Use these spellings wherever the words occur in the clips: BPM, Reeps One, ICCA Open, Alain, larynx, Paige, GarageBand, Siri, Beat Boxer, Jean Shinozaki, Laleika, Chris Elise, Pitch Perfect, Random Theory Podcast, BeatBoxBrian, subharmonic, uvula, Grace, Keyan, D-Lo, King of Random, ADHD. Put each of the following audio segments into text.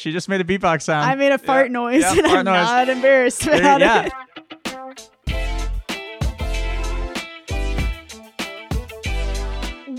She just made a beatbox sound. I made a fart noise, and fart I'm noise. Not embarrassed about it.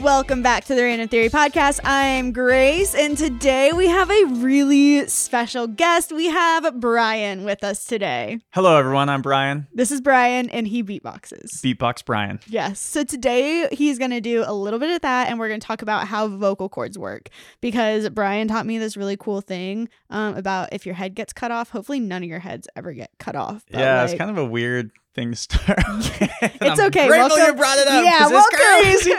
Welcome back to the Random Theory Podcast. I'm Grace, and today we have a really special guest. We have Brian with us today. Hello, everyone. I'm Brian. This is Brian, and he beatboxes. Beatbox Brian. Yes. So today he's going to do a little bit of that, and we're going to talk about how vocal cords work, because Brian taught me this really cool thing about if your head gets cut off. Hopefully none of your heads ever get cut off. Yeah, it's kind of a weird things start. It's okay. Grateful you brought it up. Yeah, welcome. Crazy.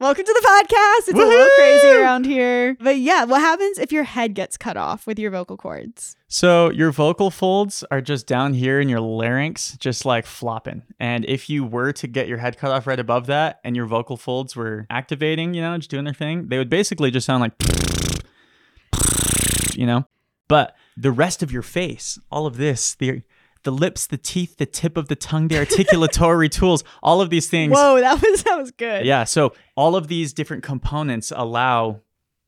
Welcome to the podcast. It's Woo-hoo! A little crazy around here. But yeah, what happens if your head gets cut off with your vocal cords? So your vocal folds are just down here in your larynx, just like flopping. And if you were to get your head cut off right above that, and your vocal folds were activating, you know, just doing their thing, they would basically just sound like, you know. But the rest of your face, all of this, the lips, the teeth, the tip of the tongue, the articulatory tools, all of these things. Whoa, that was good. Yeah, so all of these different components allow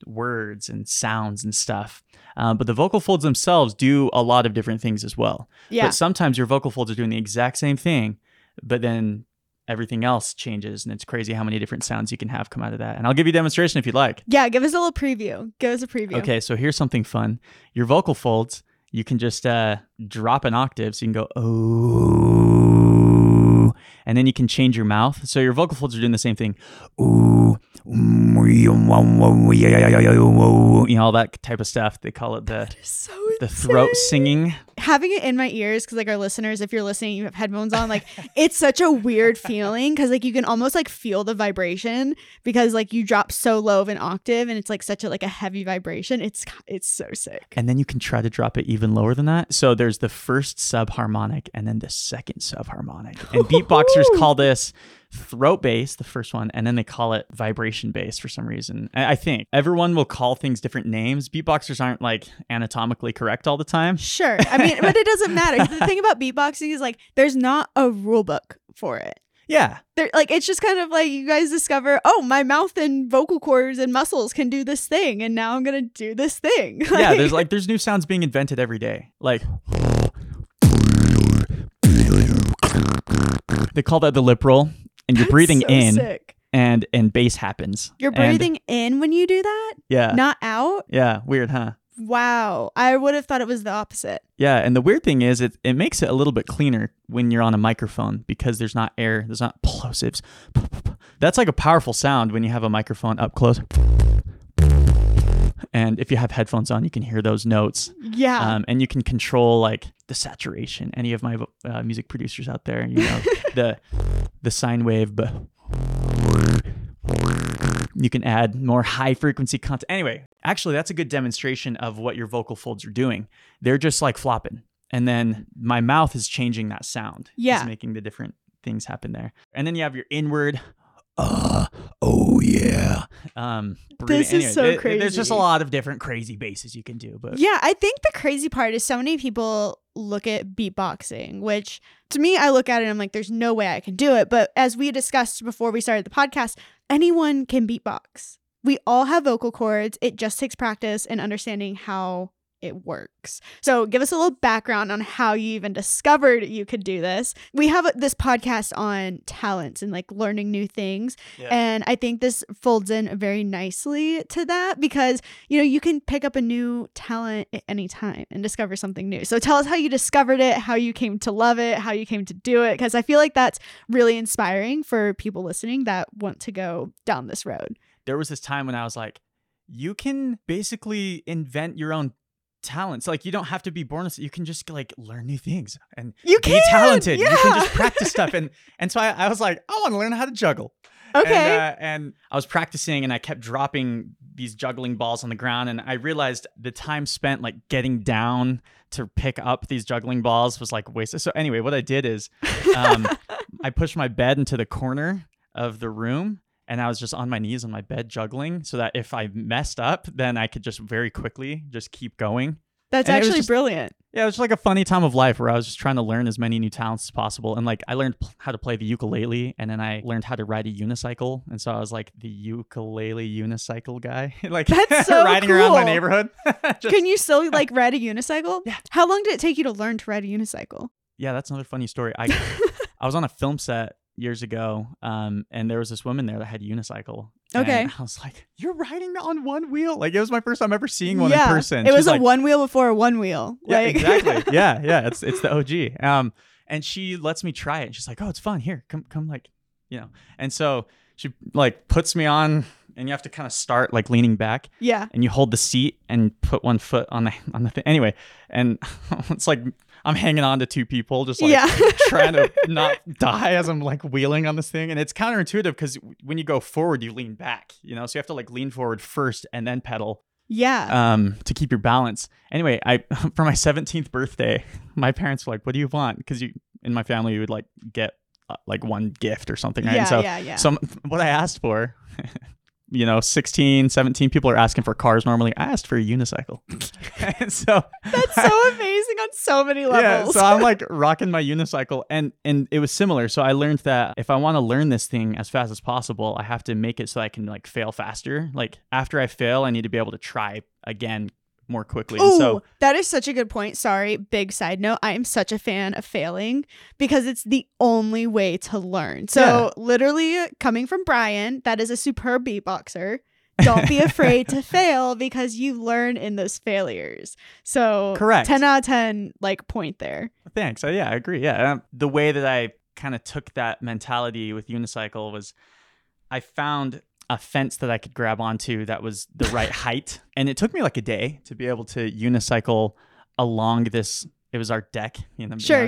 words and sounds and stuff. But the vocal folds themselves do a lot of different things as well. Yeah. But sometimes your vocal folds are doing the exact same thing, but then everything else changes, and it's crazy how many different sounds you can have come out of that. And I'll give you a demonstration if you'd like. Yeah, give us a little preview. Give us a preview. Okay, so here's something fun. Your vocal folds... You can just drop an octave, so you can go, oh, and then you can change your mouth. So your vocal folds are doing the same thing. Ooh, you know, all that type of stuff. They call it the throat singing. Having it in my ears, because like our listeners, if you're listening, you have headphones on, like it's such a weird feeling, because like you can almost like feel the vibration, because like you drop so low of an octave and it's like such a heavy vibration. It's so sick. And then you can try to drop it even lower than that. So there's the first subharmonic and then the second subharmonic. And beatboxers call this throat bass, the first one, and then they call it vibration bass for some reason. I think everyone will call things different names. Beatboxers aren't like anatomically correct all the time. Sure. I mean, but it doesn't matter. The thing about beatboxing is like there's not a rule book for it. Yeah. Like it's just kind of like you guys discover, oh, my mouth and vocal cords and muscles can do this thing, and now I'm gonna do this thing. Like, yeah, there's new sounds being invented every day. Like they call that the lip roll. And you're breathing in, sick. and bass happens. You're breathing in when you do that? Yeah. Not out? Yeah. Weird, huh? Wow. I would have thought it was the opposite. Yeah. And the weird thing is it makes it a little bit cleaner when you're on a microphone, because there's not air. There's not plosives. That's like a powerful sound when you have a microphone up close. And if you have headphones on, you can hear those notes. Yeah. And you can control like the saturation. Any of my music producers out there, you know, the sine wave, but you can add more high frequency content. Anyway, actually, that's a good demonstration of what your vocal folds are doing. They're just like flopping. And then my mouth is changing that sound. Yeah. It's making the different things happen there. And then you have your inward. Oh yeah. This is so crazy. There's just a lot of different crazy bases you can do, but yeah, I think the crazy part is so many people look at beatboxing, which to me, I look at it and I'm like, there's no way I can do it. But as we discussed before we started the podcast, anyone can beatbox. We all have vocal cords. It just takes practice and understanding how it works. So give us a little background on how you even discovered you could do this. We have this podcast on talents and like learning new things. Yeah. And I think this folds in very nicely to that, because, you know, you can pick up a new talent at any time and discover something new. So tell us how you discovered it, how you came to love it, how you came to do it, because I feel like that's really inspiring for people listening that want to go down this road. There was this time when I was like, you can basically invent your own talents. Like, you don't have to be born with, you can just like learn new things and you can be talented. Yeah. You can just practice stuff. And so I was like, I want to learn how to juggle. Okay. And I was practicing, and I kept dropping these juggling balls on the ground. And I realized the time spent like getting down to pick up these juggling balls was like wasted. So anyway, what I did is I pushed my bed into the corner of the room. And I was just on my knees on my bed juggling, so that if I messed up, then I could just very quickly just keep going. That's actually brilliant. Yeah, it was like a funny time of life where I was just trying to learn as many new talents as possible. And like I learned how to play the ukulele, and then I learned how to ride a unicycle. And so I was like the ukulele unicycle guy, like that's so riding cool. around my neighborhood. Just, can you still like ride a unicycle? Yeah. How long did it take you to learn to ride a unicycle? Yeah, that's another funny story. I was on a film set years ago, and there was this woman there that had a unicycle. Okay. And I was like, you're riding on one wheel? Like, it was my first time ever seeing one in person. It was a like, one wheel before a one wheel. Yeah, like. Exactly. Yeah, yeah. It's the OG. And she lets me try it. And she's like, oh, it's fun. Here, come, like, you know. And so she like puts me on, and you have to kind of start like leaning back. Yeah. And you hold the seat and put one foot on the thing. Anyway, and it's like I'm hanging on to two people, just like trying to not die as I'm like wheeling on this thing. And it's counterintuitive because when you go forward, you lean back, you know, so you have to like lean forward first and then pedal. Yeah. To keep your balance. Anyway, for my 17th birthday, my parents were like, what do you want? Because in my family, you would like get like one gift or something. Right? Yeah, and so, so what I asked for, you know, 16, 17 people are asking for cars normally. I asked for a unicycle. And so that's so amazing on so many levels. Yeah, so I'm like rocking my unicycle, and it was similar. So I learned that if I want to learn this thing as fast as possible, I have to make it so I can like fail faster. Like after I fail, I need to be able to try again more quickly. Ooh, so that is such a good point. Sorry, big side note. I am such a fan of failing because it's the only way to learn. So literally coming from Brian, that is a superb beatboxer. Don't be afraid to fail because you learn in those failures. So correct. 10 out of 10 like point there. Thanks. Yeah, I agree. Yeah. The way that I kind of took that mentality with unicycle was I found a fence that I could grab onto that was the right height. And it took me like a day to be able to unicycle along this. It was our deck, you know, sure,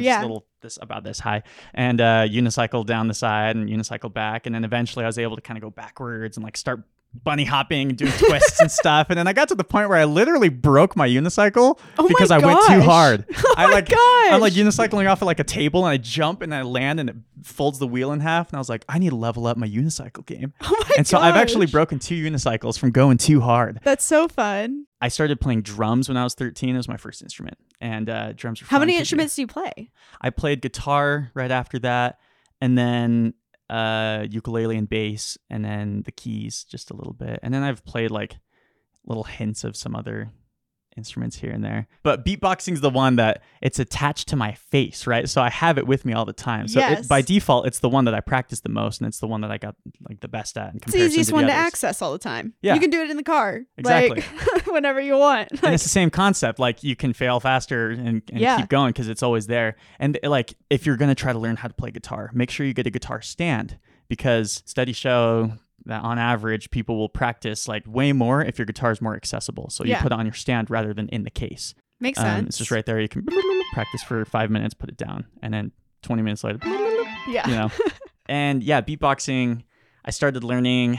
this about this high, and unicycle down the side and unicycle back. And then eventually I was able to kind of go backwards and like start bunny hopping and doing twists and stuff. And then I got to the point where I literally broke my unicycle because I went too hard. Oh my gosh. I'm like unicycling off of like a table, and I jump and I land, and it folds the wheel in half. And I was like, I need to level up my unicycle game. Oh my and so I've actually broken two unicycles from going too hard. That's so fun. I started playing drums when I was 13. It was my first instrument. And drums were fun. How many instruments do you play? I played guitar right after that. And then ukulele and bass, and then the keys just a little bit, and then I've played like little hints of some other instruments here and there, but beatboxing is the one that it's attached to my face, right? So I have it with me all the time, so yes. It, by default, it's the one that I practice the most, and it's the one that I got like the best at in comparison to the others. It's the easiest one to access all the time. Yeah, you can do it in the car, exactly, like, whenever you want, like, and it's the same concept, like you can fail faster and keep going because it's always there. And like if you're going to try to learn how to play guitar, make sure you get a guitar stand, because studies show that on average people will practice like way more if your guitar is more accessible. So you put it on your stand rather than in the case. Makes sense. It's just right there. You can practice for 5 minutes, put it down, and then 20 minutes later, you know. And beatboxing, I started learning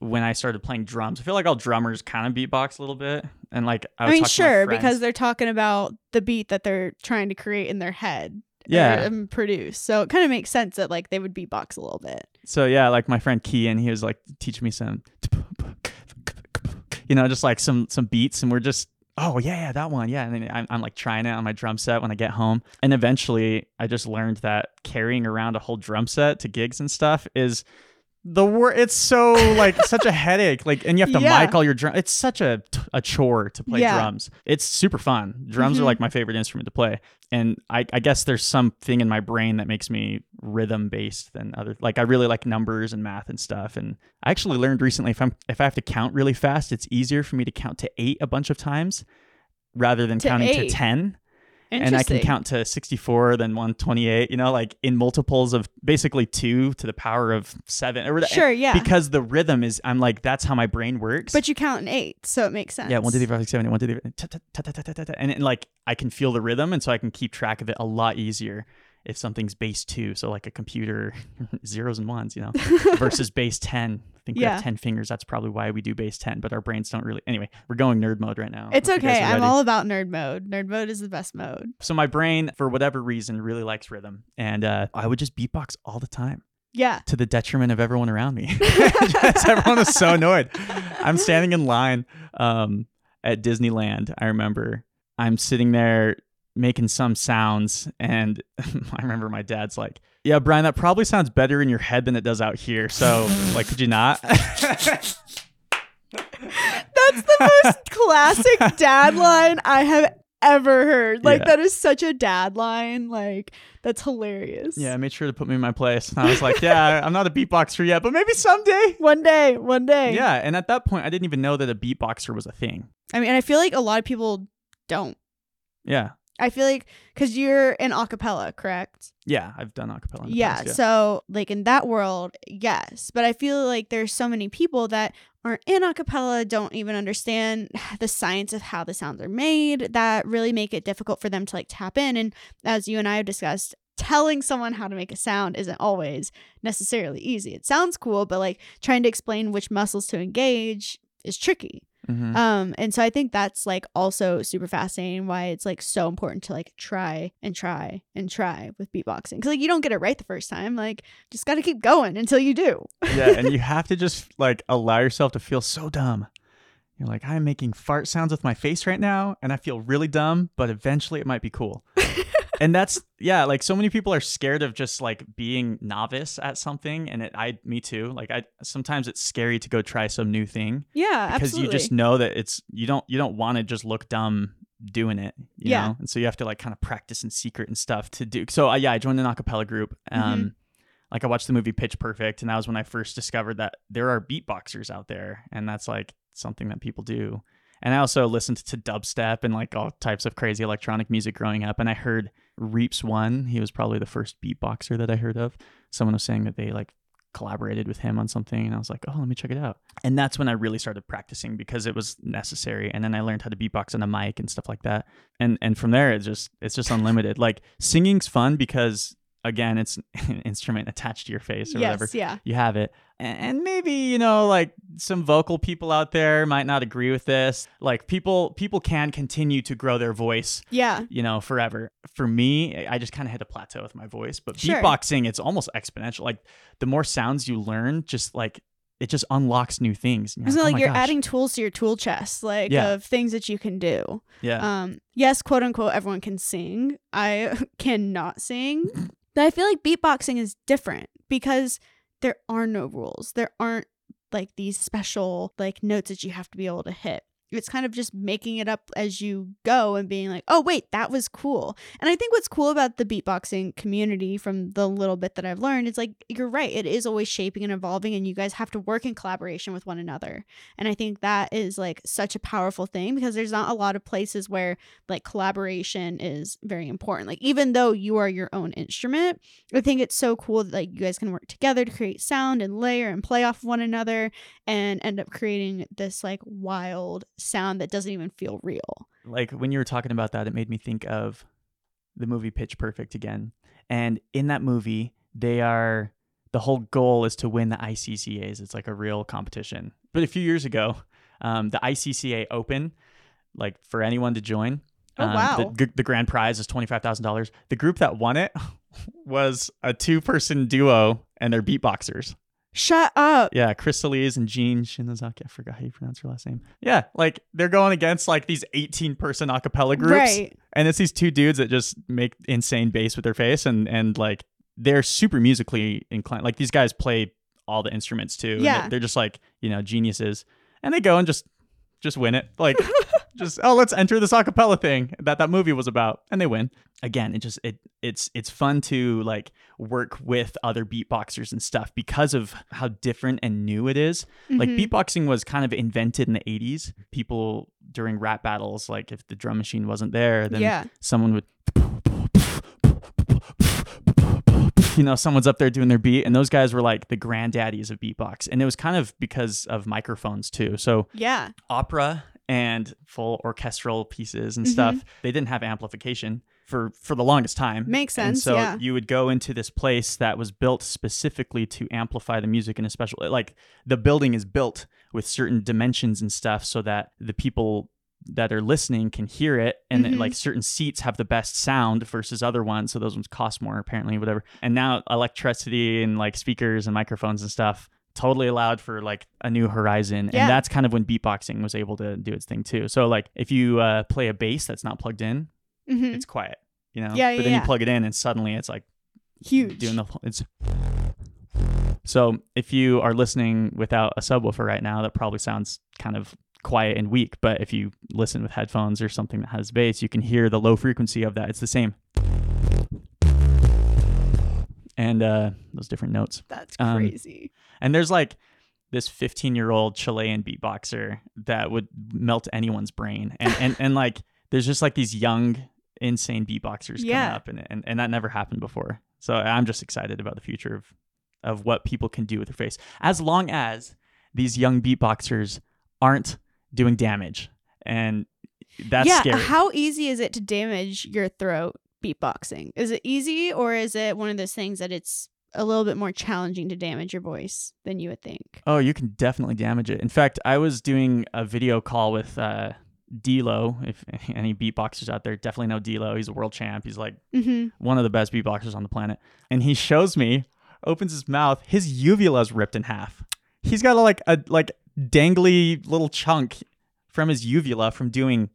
when I started playing drums. I feel like all drummers kind of beatbox a little bit. And like, I mean, sure, because they're talking about the beat that they're trying to create in their head. Yeah, and produce. So it kind of makes sense that like they would beatbox a little bit. So yeah, like my friend Keyan, he was like teaching me some, you know, just like some beats, and we're just that one, and then I'm like trying it on my drum set when I get home, and eventually I just learned that carrying around a whole drum set to gigs and stuff is the word. It's so like such a headache, like, and you have to mic all your drums. It's such a chore to play drums. It's super fun. Drums are like my favorite instrument to play, and I guess there's something in my brain that makes me rhythm based than other. Like I really like numbers and math and stuff. And I actually learned recently if I have to count really fast, it's easier for me to count to 8 a bunch of times rather than counting to 10. And I can count to 64, then 128, you know, like in multiples of basically 2 to the power of 7. Sure, yeah. Because the rhythm is, I'm like, that's how my brain works. But you count in 8, so it makes sense. Yeah, 1, 2, 3, 4, 6, 7, 1, 2, 3, and like I can feel the rhythm, and so I can keep track of it a lot easier if something's base 2. So like a computer, 0s and 1s, you know, versus base 10. I think we have 10 fingers. That's probably why we do base 10, but our brains don't really. Anyway, we're going nerd mode right now. It's okay. I'm all about nerd mode. Nerd mode is the best mode. So my brain, for whatever reason, really likes rhythm. And I would just beatbox all the time. Yeah. To the detriment of everyone around me. Everyone was so annoyed. I'm standing in line at Disneyland. I remember I'm sitting there making some sounds, and I remember my dad's like, yeah, Brian, that probably sounds better in your head than it does out here, so like, could you not? That's the most classic dad line I have ever heard. Like, yeah. That is such a dad line. Like, that's hilarious. Yeah, I made sure to put me in my place. And I was like, yeah, I'm not a beatboxer yet, but maybe someday. One day. Yeah, and at that point, I didn't even know that a beatboxer was a thing. I mean, and I feel like a lot of people don't. Yeah. I feel like, because you're in a cappella, correct? Yeah, I've done a cappella. Yeah, so like in that world, yes. But I feel like there's so many people that aren't in a cappella, don't even understand the science of how the sounds are made, that really make it difficult for them to like tap in. And as you and I have discussed, telling someone how to make a sound isn't always necessarily easy. It sounds cool, but like trying to explain which muscles to engage is tricky. Mm-hmm. And so I think that's like also super fascinating, why it's like so important to like try with beatboxing, because like you don't get it right the first time, like just got to keep going until you do. Yeah, and you have to just like allow yourself to feel so dumb. You're like, I'm making fart sounds with my face right now and I feel really dumb, but eventually it might be cool. And that's, yeah, like so many people are scared of just like being novice at something. And me too. Like sometimes it's scary to go try some new thing. Yeah, because absolutely. You just know that you don't want to just look dumb doing it, you know? And so you have to like kind of practice in secret and stuff to do. So I joined an a cappella group. Mm-hmm. Like I watched the movie Pitch Perfect, and that was when I first discovered that there are beatboxers out there, and that's like something that people do. And I also listened to dubstep and like all types of crazy electronic music growing up. And I heard Reeps One. He was probably the first beatboxer that I heard of. Someone was saying that they like collaborated with him on something, and I was like, oh, let me check it out. And that's when I really started practicing, because it was necessary. And then I learned how to beatbox on a mic and stuff like that. And from there, it's just unlimited. Like singing's fun because, again, it's an instrument attached to your face or whatever. Yeah. You have it. And maybe, you know, like some vocal people out there might not agree with this. Like people can continue to grow their voice, you know, forever. For me, I just kind of hit a plateau with my voice. But beatboxing, it's almost exponential. Like the more sounds you learn, just like it just unlocks new things. It's like you're adding tools to your tool chest, like of things that you can do. Yeah. Yes, quote unquote, everyone can sing. I cannot sing. But I feel like beatboxing is different because there are no rules. There aren't like these special like notes that you have to be able to hit. It's kind of just making it up as you go and being like, oh, wait, that was cool. And I think what's cool about the beatboxing community, from the little bit that I've learned, is like, you're right. It is always shaping and evolving, and you guys have to work in collaboration with one another. And I think that is like such a powerful thing, because there's not a lot of places where like collaboration is very important. Like, even though you are your own instrument, I think it's so cool that like you guys can work together to create sound and layer and play off one another and end up creating this like wild sound that doesn't even feel real. Like when you were talking about that, it made me think of the movie Pitch Perfect again. And in that movie, the whole goal is to win the ICCAs. It's like a real competition. But a few years ago, the ICCA Open, like for anyone to join. Oh, wow. The grand prize is $25,000. The group that won it was a 2-person duo, and they're beatboxers. Shut up. Yeah, Chris Elise and Jean Shinozaki. I forgot how you pronounce her last name. Yeah, like they're going against like these 18-person a cappella groups. Right. And it's these 2 dudes that just make insane bass with their face, and like they're super musically inclined. Like these guys play all the instruments too. Yeah. And they're just like, you know, geniuses. And they go and just win it. Like let's enter this a cappella thing that movie was about, and they win. Again, it's fun to like work with other beatboxers and stuff because of how different and new it is. Mm-hmm. Like beatboxing was kind of invented in the 80s. People during rap battles, like if the drum machine wasn't there, then someone would, you know, someone's up there doing their beat, and those guys were like the granddaddies of beatbox. And it was kind of because of microphones too. So opera and full orchestral pieces and stuff, they didn't have amplification for the longest time. Makes sense. And so you would go into this place that was built specifically to amplify the music in a special, like the building is built with certain dimensions and stuff so that the people that are listening can hear it, and then, like certain seats have the best sound versus other ones, so those ones cost more apparently, whatever. And now electricity and like speakers and microphones and stuff totally allowed for like a new horizon. And that's kind of when beatboxing was able to do its thing too. So like if you play a bass that's not plugged in, mm-hmm. it's quiet, you know? Yeah, but then you plug it in and suddenly it's like huge. So if you are listening without a subwoofer right now, that probably sounds kind of quiet and weak. But if you listen with headphones or something that has bass, you can hear the low frequency of that. It's the same. And those different notes. That's crazy. And there's like this 15-year-old Chilean beatboxer that would melt anyone's brain. And like there's just like these young, insane beatboxers coming up. And that never happened before. So I'm just excited about the future of what people can do with their face. As long as these young beatboxers aren't doing damage. And that's scary. How easy is it to damage your throat beatboxing? Is it easy, or is it one of those things that it's a little bit more challenging to damage your voice than you would think? Oh, you can definitely damage it. In fact, I was doing a video call with D-Lo. If any beatboxers out there definitely know D-Lo. He's a world champ. He's like one of the best beatboxers on the planet. And he shows me, opens his mouth, his uvula is ripped in half. He's got a dangly little chunk from his uvula from doing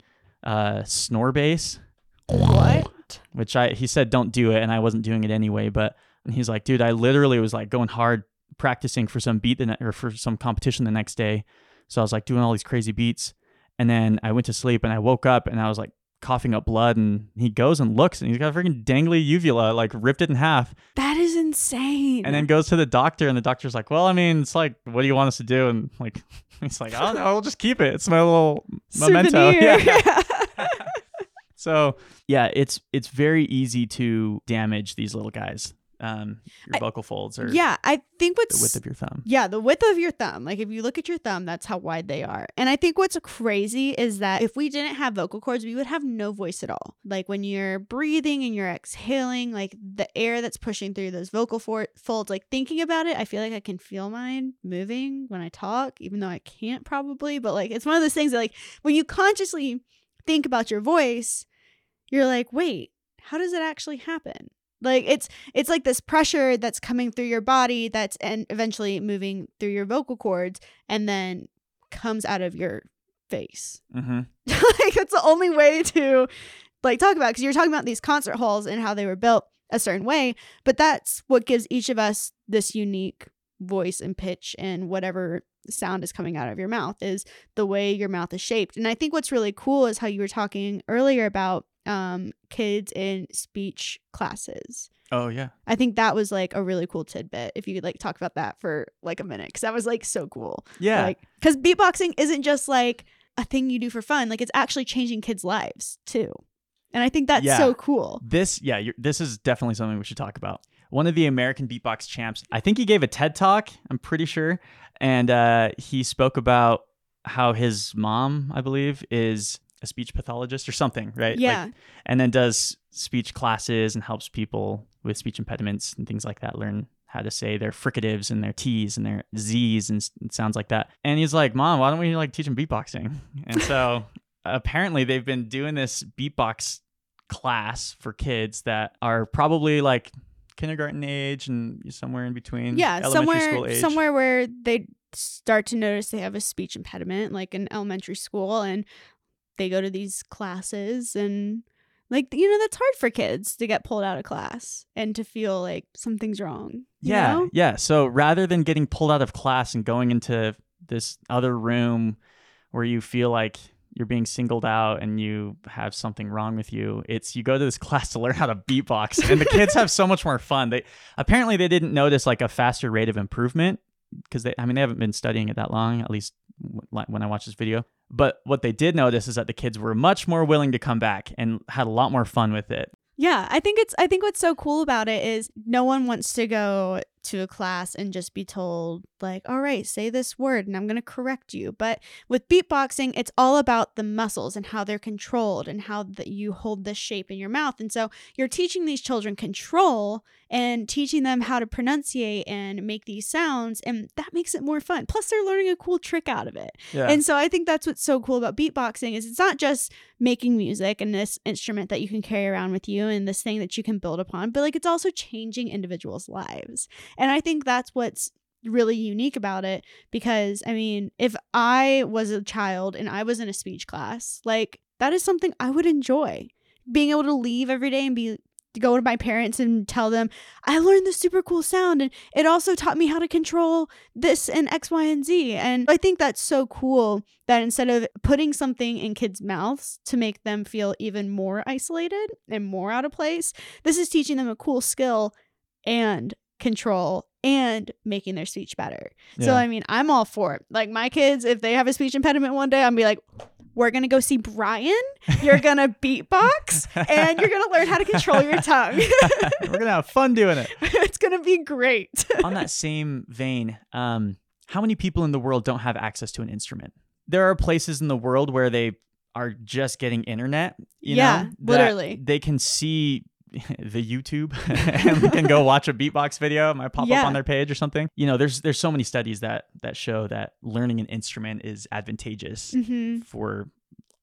snore bass. What? Which he said don't do it, and I wasn't doing it anyway. But and he's like, dude, I literally was like going hard practicing for some beat or for some competition the next day. So I was like doing all these crazy beats, and then I went to sleep and I woke up and I was like coughing up blood, and he goes and looks and he's got a freaking dangly uvula, like ripped it in half. That is insane. And then goes to the doctor, and the doctor's like, well, I mean, it's like, what do you want us to do? And like, he's like, I don't know, I'll just keep it. It's my little memento. Yeah. So yeah, it's very easy to damage these little guys. Your vocal folds or I think what's the width of your thumb. Yeah, the width of your thumb. Like if you look at your thumb, that's how wide they are. And I think what's crazy is that if we didn't have vocal cords, we would have no voice at all. Like when you're breathing and you're exhaling, like the air that's pushing through those vocal folds, like thinking about it, I feel like I can feel mine moving when I talk, even though I can't probably, but like it's one of those things that like when you consciously think about your voice, you're like, wait, how does it actually happen? Like it's like this pressure that's coming through your body that's and eventually moving through your vocal cords and then comes out of your face. Mm-hmm. Like that's the only way to like talk about, because you're talking about these concert halls and how they were built a certain way, but that's what gives each of us this unique voice and pitch and whatever sound is coming out of your mouth is the way your mouth is shaped. And I think what's really cool is how you were talking earlier about kids in speech classes. Oh yeah, I think that was like a really cool tidbit, if you could like talk about that for like a minute, because that was like so cool. Yeah, like because beatboxing isn't just like a thing you do for fun, like it's actually changing kids' lives too, and I think that's so cool. This is definitely something we should talk about. One of the American beatbox champs, I think he gave a TED talk, I'm pretty sure, and he spoke about how his mom, I believe, is a speech pathologist or something, right? Yeah. Like, and then does speech classes and helps people with speech impediments and things like that learn how to say their fricatives and their T's and their Z's and sounds like that. And he's like, Mom, why don't we like teach them beatboxing? And so apparently they've been doing this beatbox class for kids that are probably like kindergarten age and somewhere in between. Yeah, somewhere where they start to notice they have a speech impediment, like in elementary school, and they go to these classes, and like, you know, that's hard for kids to get pulled out of class and to feel like something's wrong. You know? So rather than getting pulled out of class and going into this other room where you feel like you're being singled out and you have something wrong with you, it's you go to this class to learn how to beatbox, and the kids have so much more fun. They didn't notice like a faster rate of improvement, because they haven't been studying it that long, at least when I watched this video. But what they did notice is that the kids were much more willing to come back and had a lot more fun with it. Yeah, I think what's so cool about it is no one wants to go to a class and just be told like, all right, say this word and I'm going to correct you. But with beatboxing, it's all about the muscles and how they're controlled and how that you hold this shape in your mouth. And so you're teaching these children control and teaching them how to pronunciate and make these sounds. And that makes it more fun. Plus they're learning a cool trick out of it. Yeah. And so I think that's what's so cool about beatboxing is it's not just making music and this instrument that you can carry around with you and this thing that you can build upon, but like it's also changing individuals' lives. And I think that's what's really unique about it, because, I mean, if I was a child and I was in a speech class, like that is something I would enjoy. being able to leave every day and go to my parents and tell them I learned this super cool sound, and it also taught me how to control this and X, Y, and Z. And I think that's so cool that instead of putting something in kids' mouths to make them feel even more isolated and more out of place, this is teaching them a cool skill and control and making their speech better. Yeah. So I mean, I'm all for it. Like, my kids, if they have a speech impediment one day, I'll be like, we're going to go see Brian, you're going to beatbox, and you're going to learn how to control your tongue. We're going to have fun doing it. It's going to be great. On that same vein, how many people in the world don't have access to an instrument? There are places in the world where they are just getting internet. You know, literally. They can see the YouTube and can go watch a beatbox video. It might pop up on their page or something. You know, there's so many studies that show that learning an instrument is advantageous for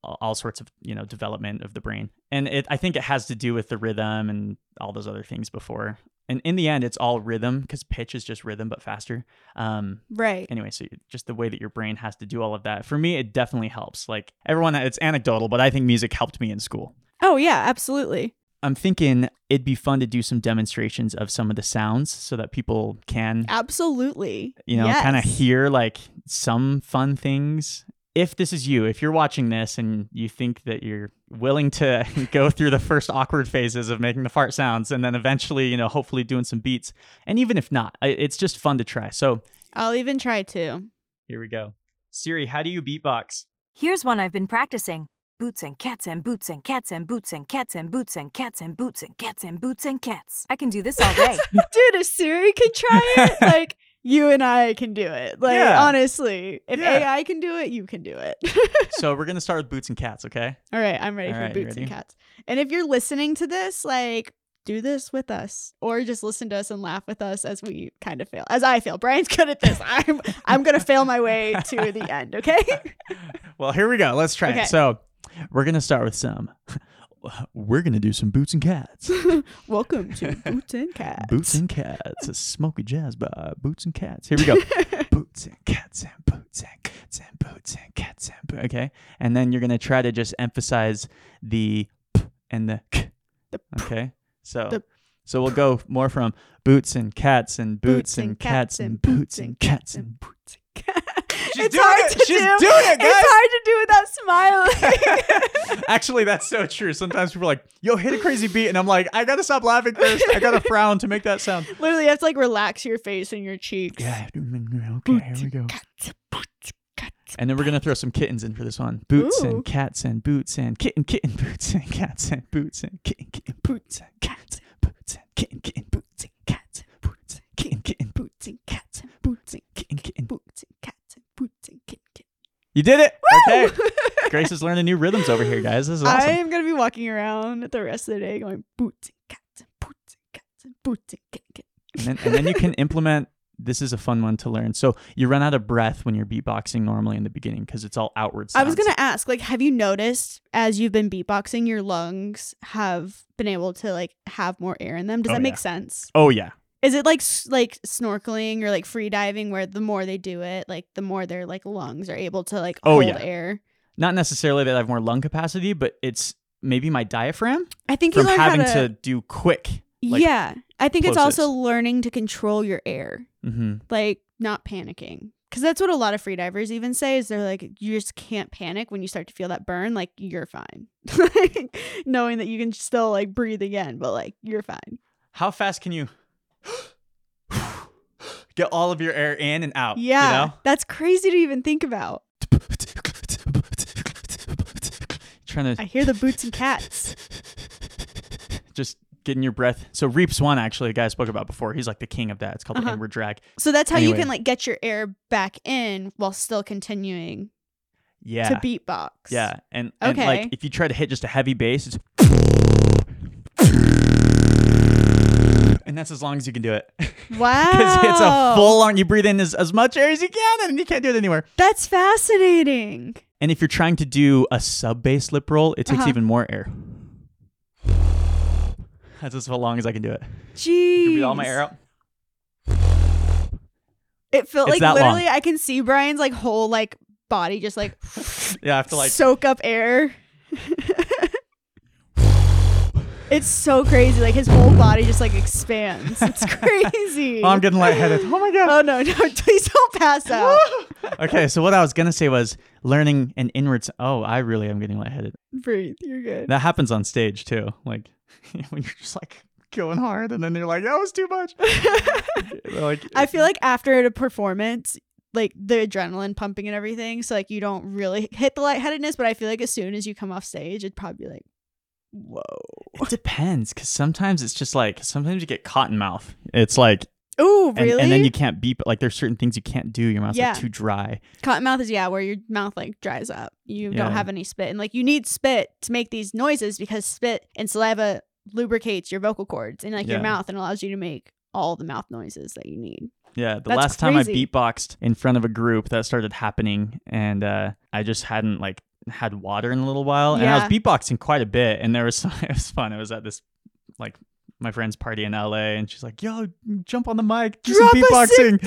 all sorts of, you know, development of the brain. And I think it has to do with the rhythm and all those other things before. And in the end, it's all rhythm, because pitch is just rhythm, but faster. Right. Anyway, so just the way that your brain has to do all of that. For me, it definitely helps. Like, everyone, it's anecdotal, but I think music helped me in school. Oh yeah, absolutely. I'm thinking it'd be fun to do some demonstrations of some of the sounds so that people can kind of hear like some fun things. If this is you, if you're watching this and you think that you're willing to go through the first awkward phases of making the fart sounds and then eventually, you know, hopefully doing some beats. And even if not, it's just fun to try. So I'll even try too. Here we go. Siri, how do you beatbox? Here's one I've been practicing. Boots and cats and boots and cats and boots and cats and boots and cats and boots and cats and boots and cats. I can do this all day. Dude, if Siri could try it, like, you and I can do it. Like, honestly, if AI can do it, you can do it. So we're going to start with boots and cats, okay? All right, I'm ready for boots and cats. And if you're listening to this, like, do this with us, or just listen to us and laugh with us as we kind of fail. As I fail. Brian's good at this. I'm going to fail my way to the end, okay? Well, here we go. Let's try it. So we're going to start with we're going to do some boots and cats. Welcome to Boots and Cats. Boots and Cats, a smoky jazz by Boots and Cats. Here we go. Boots and cats and boots and cats and boots and cats and boots. Okay. And then you're going to try to just emphasize the p and the k. Okay. So we'll go more from boots and cats and boots and cats and boots and cats and boots and cats. It's hard to do. She's doing it, guys. It's hard to do without smiling. Actually, that's so true. Sometimes people are like, yo, hit a crazy beat. And I'm like, I got to stop laughing first. I got to frown to make that sound. Literally, that's like relax your face and your cheeks. Yeah. Okay, here we go. And then we're going to throw some kittens in for this one. Boots and cats and boots and kitten, kitten, boots and cats and boots and kitten, kitten, boots and cats, boots and kitten, kitten, boots and cats, boots and kitten, kitten, boots and cats, boots and kitten, kitten, boots and cats. You did it. Woo! Okay. Grace is learning new rhythms over here, guys. This is awesome. I am going to be walking around the rest of the day going boots and cats and boots and cats and boots and cats. And then you can implement. This is a fun one to learn. So you run out of breath when you're beatboxing normally in the beginning because it's all outward sounds. I was going to ask, like, have you noticed as you've been beatboxing, your lungs have been able to like have more air in them? Does that make sense? Oh, yeah. Is it like snorkeling or like free diving where the more they do it, like the more their like lungs are able to like hold air? Not necessarily that I have more lung capacity, but it's maybe my diaphragm. I think you learn having to do quick. Like, I think it's also learning to control your air, like not panicking, because that's what a lot of free divers even say is they're like, you just can't panic when you start to feel that burn. Like, you're fine, like, knowing that you can still like breathe again, but like you're fine. How fast can you get all of your air in and out? Yeah, you know? That's crazy to even think about. I hear the boots and cats. Just getting your breath. So Reeps One, actually, a guy I spoke about before, he's like the king of that. It's called the inward drag. So that's how you can like get your air back in while still continuing to beatbox. Yeah, and like if you try to hit just a heavy bass, and that's as long as you can do it. Wow. Because it's a full long, you breathe in as much air as you can and you can't do it anywhere. That's fascinating. And if you're trying to do a sub bass lip roll, it takes even more air. That's as long as I can do it. Jeez. Breathe all my air out. It felt it's like literally long. I can see Brian's like whole like body just like I have to like soak up air. It's so crazy. Like, his whole body just, like, expands. It's crazy. Oh, I'm getting lightheaded. Oh, my God. Oh, no. Please don't pass out. Okay, so what I was going to say was learning an inward... Oh, I really am getting lightheaded. Breathe. You're good. That happens on stage, too. Like, when you're just, like, going hard, and then you're like, that was too much. Like, I feel like after a performance... like the adrenaline pumping and everything, so like you don't really hit the lightheadedness, but I feel like as soon as you come off stage it'd probably be like, whoa. It depends, because sometimes it's just like, sometimes you get cotton mouth. It's like, oh really? And then you can't beep, like there's certain things you can't do, your mouth's like too dry. Cotton mouth is where your mouth like dries up, you don't have any spit, and like you need spit to make these noises because spit and saliva lubricates your vocal cords and like your mouth, and allows you to make all the mouth noises that you need. Yeah, last time I beatboxed in front of a group, that started happening, and I just hadn't like had water in a little while, and I was beatboxing quite a bit, and it was fun. It was at this like my friend's party in LA, and she's like, "Yo, jump on the mic, do some beatboxing,"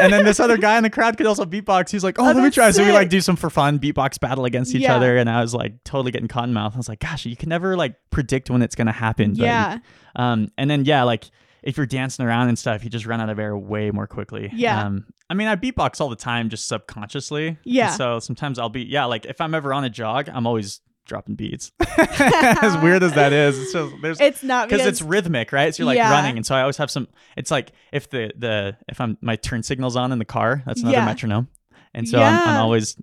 and then this other guy in the crowd could also beatbox. He's like, "Oh, let me try." So we like do some for fun beatbox battle against each other, and I was like totally getting cotton mouth. I was like, "Gosh, you can never like predict when it's gonna happen." But, and then like. If you're dancing around and stuff, you just run out of air way more quickly. Yeah. I mean, I beatbox all the time, just subconsciously. Yeah. And so sometimes I'll be, like if I'm ever on a jog, I'm always dropping beats. As weird as that is, it's just, it's not because it's rhythmic, right? So you're like running, and so I always have some. It's like if I'm my turn signal's on in the car, that's another metronome, and so I'm always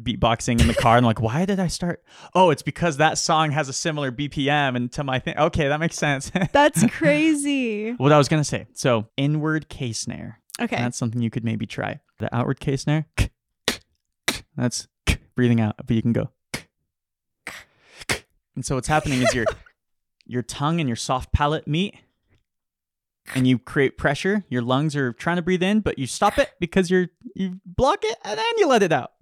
beatboxing in the car, and I'm like, why did I start? Oh, it's because that song has a similar BPM and to my thing. Okay, that makes sense. That's crazy. What I was gonna say, so inward K snare. Okay, and that's something you could maybe try. The outward K snare, that's breathing out, but you can go. And so what's happening is your tongue and your soft palate meet, and you create pressure. Your lungs are trying to breathe in, but you stop it because you block it, and then you let it out.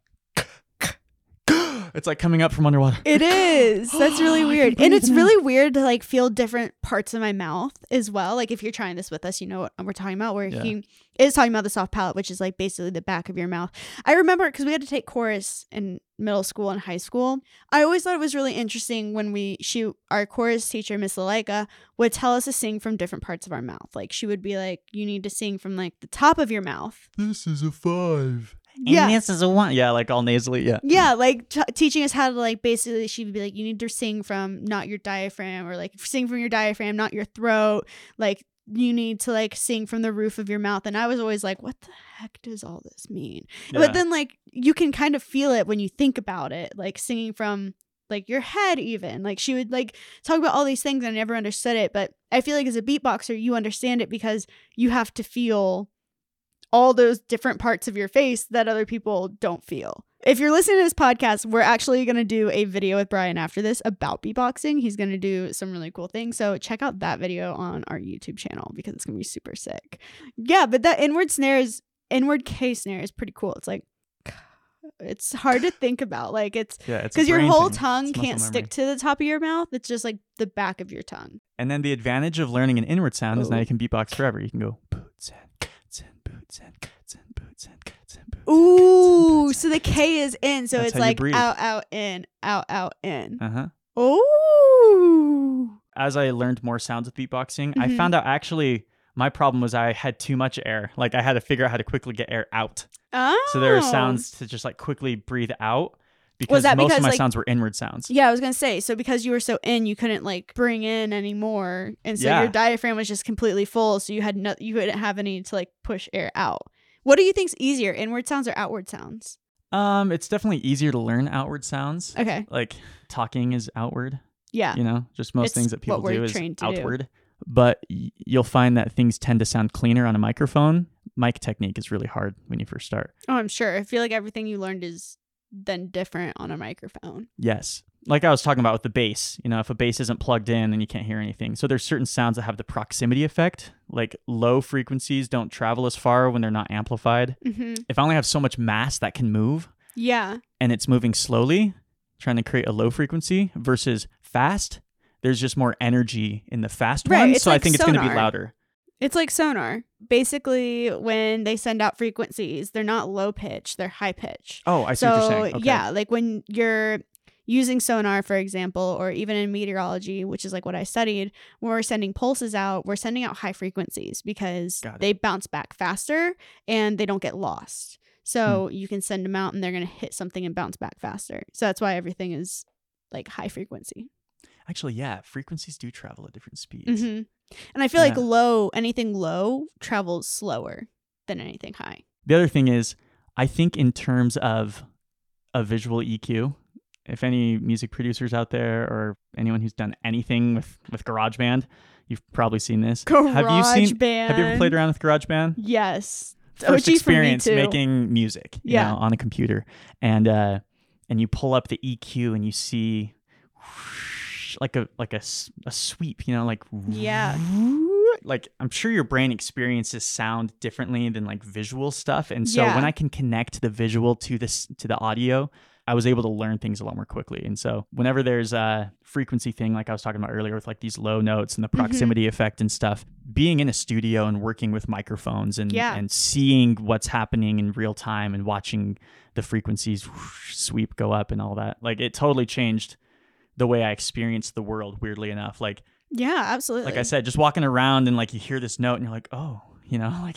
It's like coming up from underwater. It is. That's really weird. And it's really weird to like feel different parts of my mouth as well. Like if you're trying this with us, you know what we're talking about, where he is talking about the soft palate, which is like basically the back of your mouth. I remember because we had to take chorus in middle school and high school. I always thought it was really interesting when our chorus teacher, Miss Laleika, would tell us to sing from different parts of our mouth. Like she would be like, you need to sing from like the top of your mouth. This is a 5. And this is a 1. Yeah, like all nasally. Yeah. Yeah, like teaching us how to like basically, she would be like, you need to sing from not your diaphragm, or like sing from your diaphragm, not your throat. Like you need to like sing from the roof of your mouth. And I was always like, what the heck does all this mean? Yeah. But then like you can kind of feel it when you think about it, like singing from like your head even. Like she would like talk about all these things and I never understood it. But I feel like as a beatboxer, you understand it because you have to feel all those different parts of your face that other people don't feel. If you're listening to this podcast, we're actually going to do a video with Brian after this about beatboxing. He's going to do some really cool things. So check out that video on our YouTube channel because it's going to be super sick. Yeah, but that inward K snare is pretty cool. It's like, it's hard to think about. Like it's because your whole tongue can't stick to the top of your mouth. It's just like the back of your tongue. And then the advantage of learning an inward sound is now you can beatbox forever. You can go, ooh, so the K is in, so that's it's like out, in. Ooh. As I learned more sounds with beatboxing, I found out actually my problem was I had too much air. Like I had to figure out how to quickly get air out. Oh. So there were sounds to just like quickly breathe out because most of my sounds were inward sounds. Yeah, I was going to say, so because you were so in, you couldn't like bring in any more. And so your diaphragm was just completely full. So you couldn't have any to like push air out. What do you think's easier, inward sounds or outward sounds? It's definitely easier to learn outward sounds. Okay. Like talking is outward. Yeah. You know, just most things that people do is outward. But you'll find that things tend to sound cleaner on a microphone. Mic technique is really hard when you first start. Oh, I'm sure. I feel like everything you learned is then different on a microphone. Yes. Like I was talking about with the bass, you know, if a bass isn't plugged in, then you can't hear anything. So there's certain sounds that have the proximity effect, like low frequencies don't travel as far when they're not amplified. If I only have so much mass that can move, and it's moving slowly, trying to create a low frequency versus fast, there's just more energy in the fast one. So like I think it's going to be louder. It's like sonar. Basically, when they send out frequencies, they're not low pitch, they're high pitch. Oh, I see what you're saying. Okay. Yeah, like when you're using sonar, for example, or even in meteorology, which is like what I studied, when we're sending pulses out, we're sending out high frequencies because they bounce back faster and they don't get lost. So you can send them out and they're going to hit something and bounce back faster. So that's why everything is like high frequency. Actually, yeah, frequencies do travel at different speeds. Mm-hmm. And I feel like anything low travels slower than anything high. The other thing is, I think in terms of a visual EQ, if any music producers out there or anyone who's done anything with GarageBand, you've probably seen this. Have you ever played around with GarageBand? Yes. First OG experience making music you know, on a computer. And you pull up the EQ and you see like a sweep, you know, like like I'm sure your brain experiences sound differently than like visual stuff, and so when I can connect the visual to the audio, I was able to learn things a lot more quickly. And so whenever there's a frequency thing, like I was talking about earlier with like these low notes and the proximity effect and stuff, being in a studio and working with microphones and seeing what's happening in real time and watching the frequencies sweep go up and all that, like it totally changed the way I experienced the world, weirdly enough. Like, yeah, absolutely. Like I said, just walking around and like you hear this note and you're like, oh, you know, like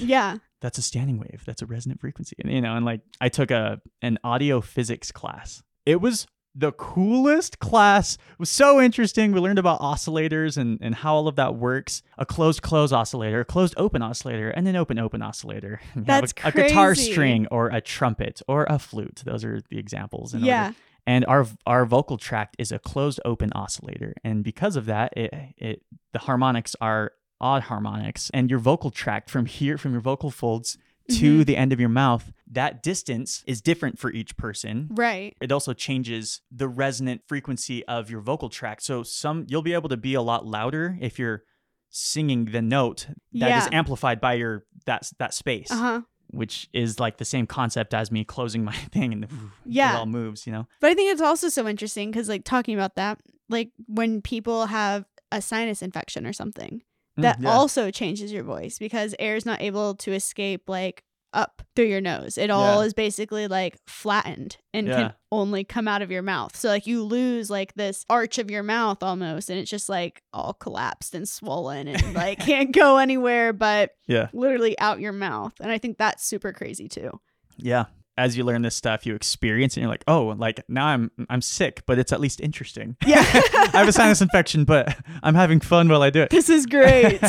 that's a standing wave. That's a resonant frequency. And you know, and like I took an audio physics class. It was the coolest class. It was so interesting. We learned about oscillators and how all of that works. A closed oscillator, a closed open oscillator, and an open oscillator. And that's crazy. A guitar string or a trumpet or a flute. Those are the examples. In order. And our vocal tract is a closed open oscillator. And because of that, the harmonics are odd harmonics. And your vocal tract from your vocal folds to the end of your mouth, that distance is different for each person. Right. It also changes the resonant frequency of your vocal tract. So you'll be able to be a lot louder if you're singing the note that is amplified by that space. Uh-huh. Which is like the same concept as me closing my thing and it all moves, you know? But I think it's also so interesting because like talking about that, like when people have a sinus infection or something, that also changes your voice because air is not able to escape like up through your nose. It all is basically like flattened and can only come out of your mouth. So like you lose like this arch of your mouth almost, and it's just like all collapsed and swollen and like can't go anywhere but literally out your mouth. And I think that's super crazy too. Yeah. As you learn this stuff, you experience and you're like, oh, like now I'm sick, but it's at least interesting. Yeah. I have a sinus infection, but I'm having fun while I do it. This is great.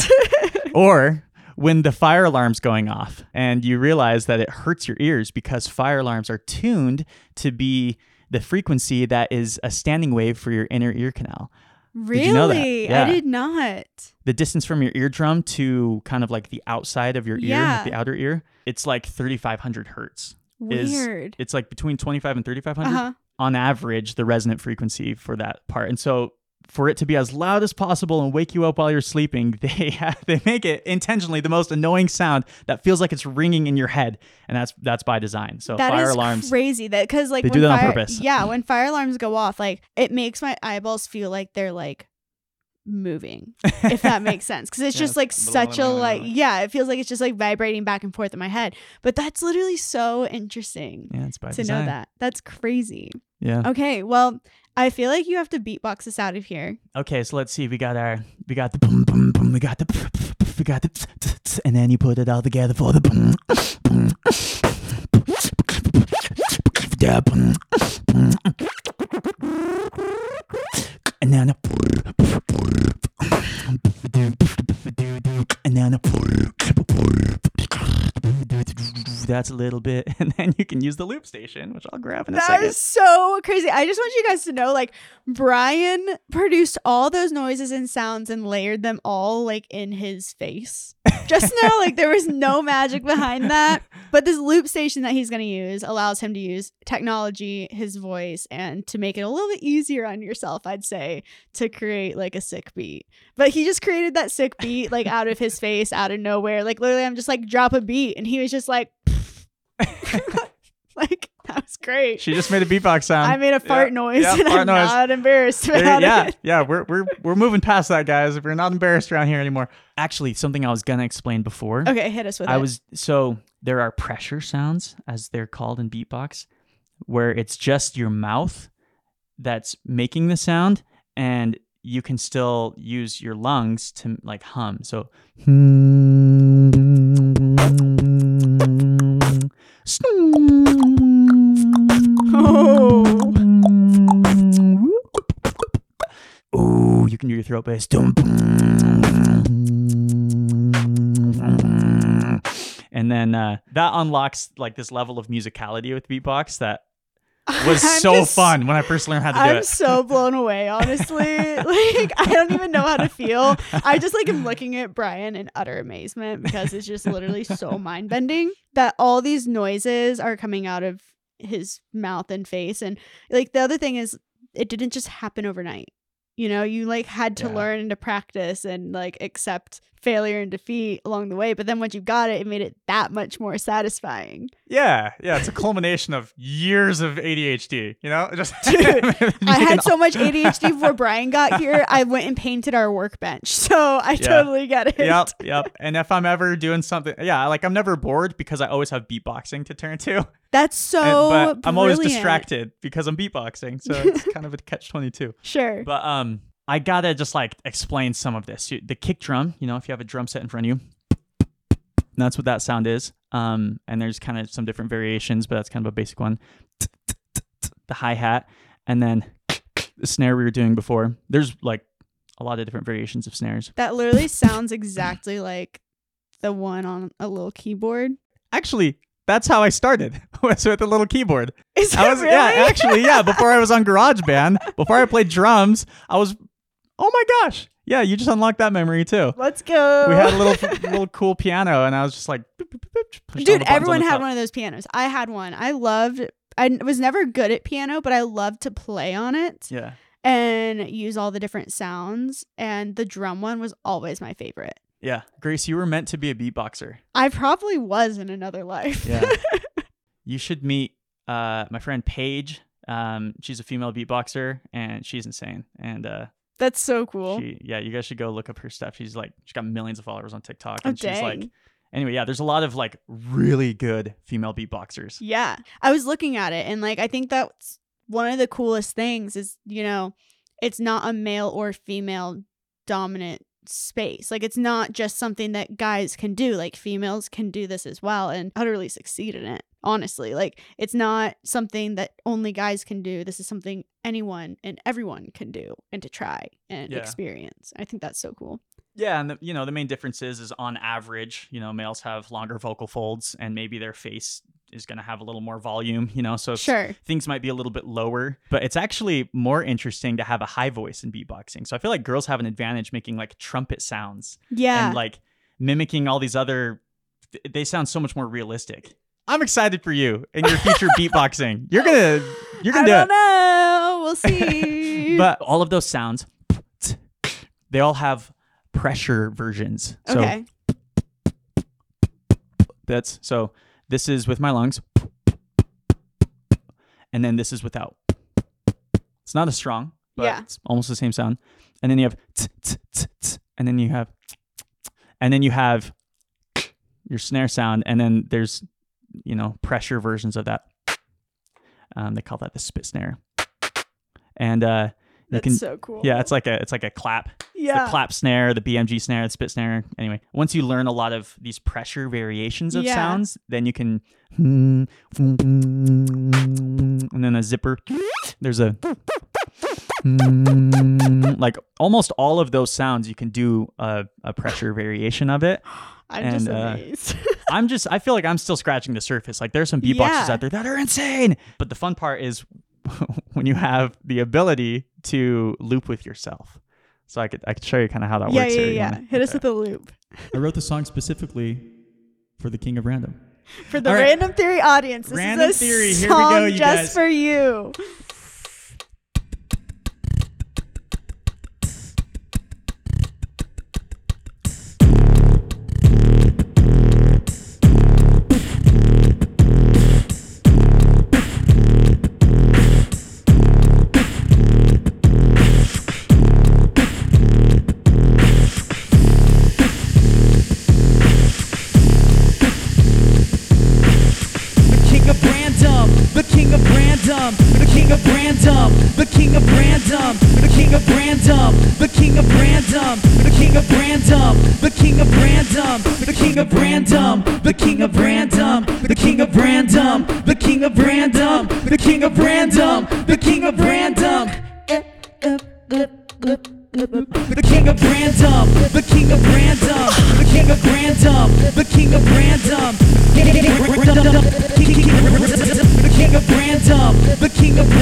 Or when the fire alarm's going off and you realize that it hurts your ears because fire alarms are tuned to be the frequency that is a standing wave for your inner ear canal. Really? Did you know that? Yeah. I did not. The distance from your eardrum to kind of like the outside of your ear, the outer ear, it's like 3,500 hertz. Weird. It's like between 25 and 3,500 on average, the resonant frequency for that part. And so for it to be as loud as possible and wake you up while you're sleeping, they make it intentionally the most annoying sound that feels like it's ringing in your head, and that's by design. So that fire alarms, crazy that because like they do that on purpose. Yeah, when fire alarms go off, like it makes my eyeballs feel like they're like moving, if that makes sense, because it's just like such a like it feels like it's just like vibrating back and forth in my head. But that's literally so interesting. Yeah, it's by design. Know that. That's crazy. Yeah. Okay. Well, I feel like you have to beatbox us out of here. Okay, so let's see. We got the boom, boom, boom. We got the, and then you put it all together for the boom, boom, and then that's a little bit, and then you can use the loop station, which I'll grab in a second. That is so crazy. I just want you guys to know, like, Brian produced all those noises and sounds and layered them all like in his face. Just know, like, there was no magic behind that. But this loop station that he's going to use allows him to use technology, his voice, and to make it a little bit easier on yourself, I'd say, to create like a sick beat. But he just created that sick beat like out of his face, out of nowhere. Like literally, I'm just like, drop a beat, and he was just like, like, that was great. She just made a beatbox sound. I made a fart noise, and fart I'm noise. Not embarrassed about it. Yeah, we're moving past that, guys. We're not embarrassed around here anymore. Actually, something I was gonna explain before. Okay, hit us with it. So there are pressure sounds, as they're called in beatbox, where it's just your mouth that's making the sound, and you can still use your lungs to like hum. So oh, you can do your throat bass. And then that unlocks like this level of musicality with beatbox that was fun when I first learned how to do it. I'm so blown away, honestly. Like, I don't even know how to feel. I just like am looking at Brian in utter amazement because it's just literally so mind-bending that all these noises are coming out of his mouth and face. And like the other thing is it didn't just happen overnight. You know, you like had to learn and to practice and like accept failure and defeat along the way. But then once you got it, it made it that much more satisfying. Yeah. Yeah. It's a culmination of years of ADHD, you know? Just dude, I had so much ADHD before Brian got here. I went and painted our workbench. So I totally get it. Yep. And if I'm ever doing something, like I'm never bored because I always have beatboxing to turn to. That's so brilliant. I'm always distracted because I'm beatboxing. So it's kind of a catch-22. Sure. But I gotta just like explain some of this. The kick drum, you know, if you have a drum set in front of you, that's what that sound is. And there's kind of some different variations, but that's kind of a basic one. The hi-hat, and then the snare we were doing before. There's like a lot of different variations of snares. That literally sounds exactly like the one on a little keyboard. Actually, that's how I started, was with a little keyboard. Is that really? Yeah, actually, yeah. Before I was on GarageBand, before I played drums, I was... Oh my gosh. Yeah, you just unlocked that memory too. Let's go. We had a little cool piano and I was just like... Dude, everyone had one of those pianos. I had one. I was never good at piano, but I loved to play on it. Yeah. And use all the different sounds. And the drum one was always my favorite. Yeah. Grace, you were meant to be a beatboxer. I probably was in another life. Yeah. You should meet my friend Paige. She's a female beatboxer and she's insane. And... That's so cool. You guys should go look up her stuff. She's got millions of followers on TikTok. And she's like, anyway, yeah, there's a lot of like really good female beatboxers. Yeah. I was looking at it and like, I think that's one of the coolest things is, you know, it's not a male or female dominant space. Like it's not just something that guys can do. Like females can do this as well and utterly succeed in it. Honestly, like it's not something that only guys can do. This is something anyone and everyone can do and to try and experience. I think that's so cool. Yeah. And you know, the main difference is on average, you know, males have longer vocal folds and maybe their face is going to have a little more volume, you know, so things might be a little bit lower, but it's actually more interesting to have a high voice in beatboxing. So I feel like girls have an advantage making like trumpet sounds. Yeah. And like mimicking all these other, they sound so much more realistic. I'm excited for you and your future beatboxing. You're gonna do it. I don't know. We'll see. But all of those sounds, they all have pressure versions. Okay. So this is with my lungs. And then this is without. It's not as strong, but it's almost the same sound. And then you have and then you have your snare sound, and then there's pressure versions of that. They call that the spit snare. And that's so cool. Yeah, it's like a clap. Yeah. The clap snare, the BMG snare, the spit snare. Anyway, once you learn a lot of these pressure variations of sounds, then you can and then a zipper. There's a like almost all of those sounds you can do a pressure variation of it. I'm just amazed. I feel like I'm still scratching the surface. Like there's some beatboxers out there that are insane. But the fun part is when you have the ability to loop with yourself. So I could show you kind of how that works. Yeah. Hit us with a loop. I wrote the song specifically for the King of Random. For the Random Theory audience. This Random is a Theory. Song here we go, you just guys. For you. The King of of Random, the King of Random, the King of Random, the King of Random, the King of Random, the King of Random, the King of Random, the King of Random, the King of Random, the King of Random, the King of Random, the King of Random, the King of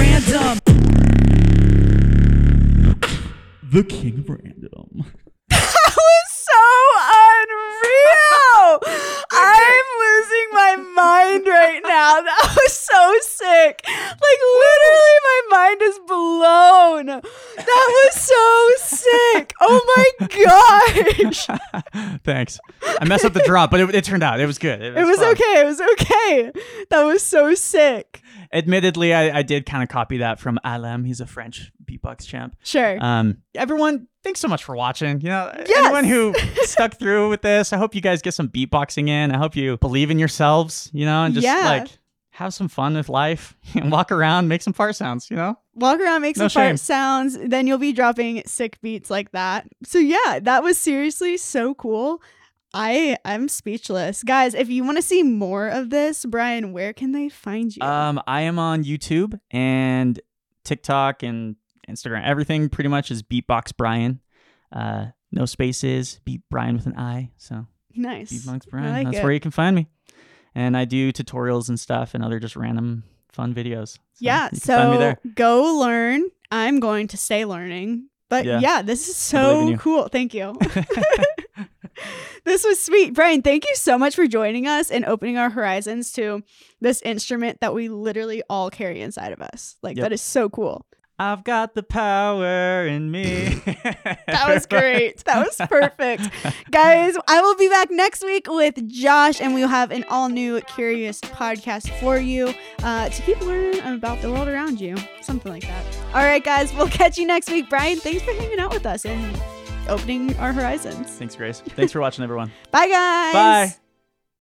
Random. That was so unreal. I'm losing my mind right now. That was so sick. Like, literally, my mind is blown. That was so sick. Oh my gosh. Thanks. I messed up the drop, but it turned out. It was good. It was okay. It was okay. That was so sick. Admittedly, I did kind of copy that from Alain. He's a French beatbox champ. Sure. Everyone, thanks so much for watching. You know, anyone who stuck through with this, I hope you guys get some beatboxing in. I hope you believe in yourselves, you know, and just like have some fun with life and walk around, make some fart sounds, you know? Walk around, make some fart sounds. Then you'll be dropping sick beats like that. So yeah, that was seriously so cool. I'm speechless. Guys, if you want to see more of this, Brian, where can they find you? I am on YouTube and TikTok and Instagram. Everything pretty much is Beatbox Brian. No spaces, Beat Brian with an I. So nice. Beatbox Brian. Like That's where you can find me. And I do tutorials and stuff and other just random fun videos. So yeah, so go learn. I'm going to stay learning. But yeah this is so cool. Thank you. This was sweet. Brian, thank you so much for joining us and opening our horizons to this instrument that we literally all carry inside of us. Like, that is so cool. I've got the power in me. That was great. That was perfect. Guys, I will be back next week with Josh, and we'll have an all-new Curious podcast for you to keep learning about the world around you. Something like that. All right, guys, we'll catch you next week. Brian, thanks for hanging out with us and opening our horizons. Thanks, Grace. Thanks for watching, everyone. Bye, guys. Bye.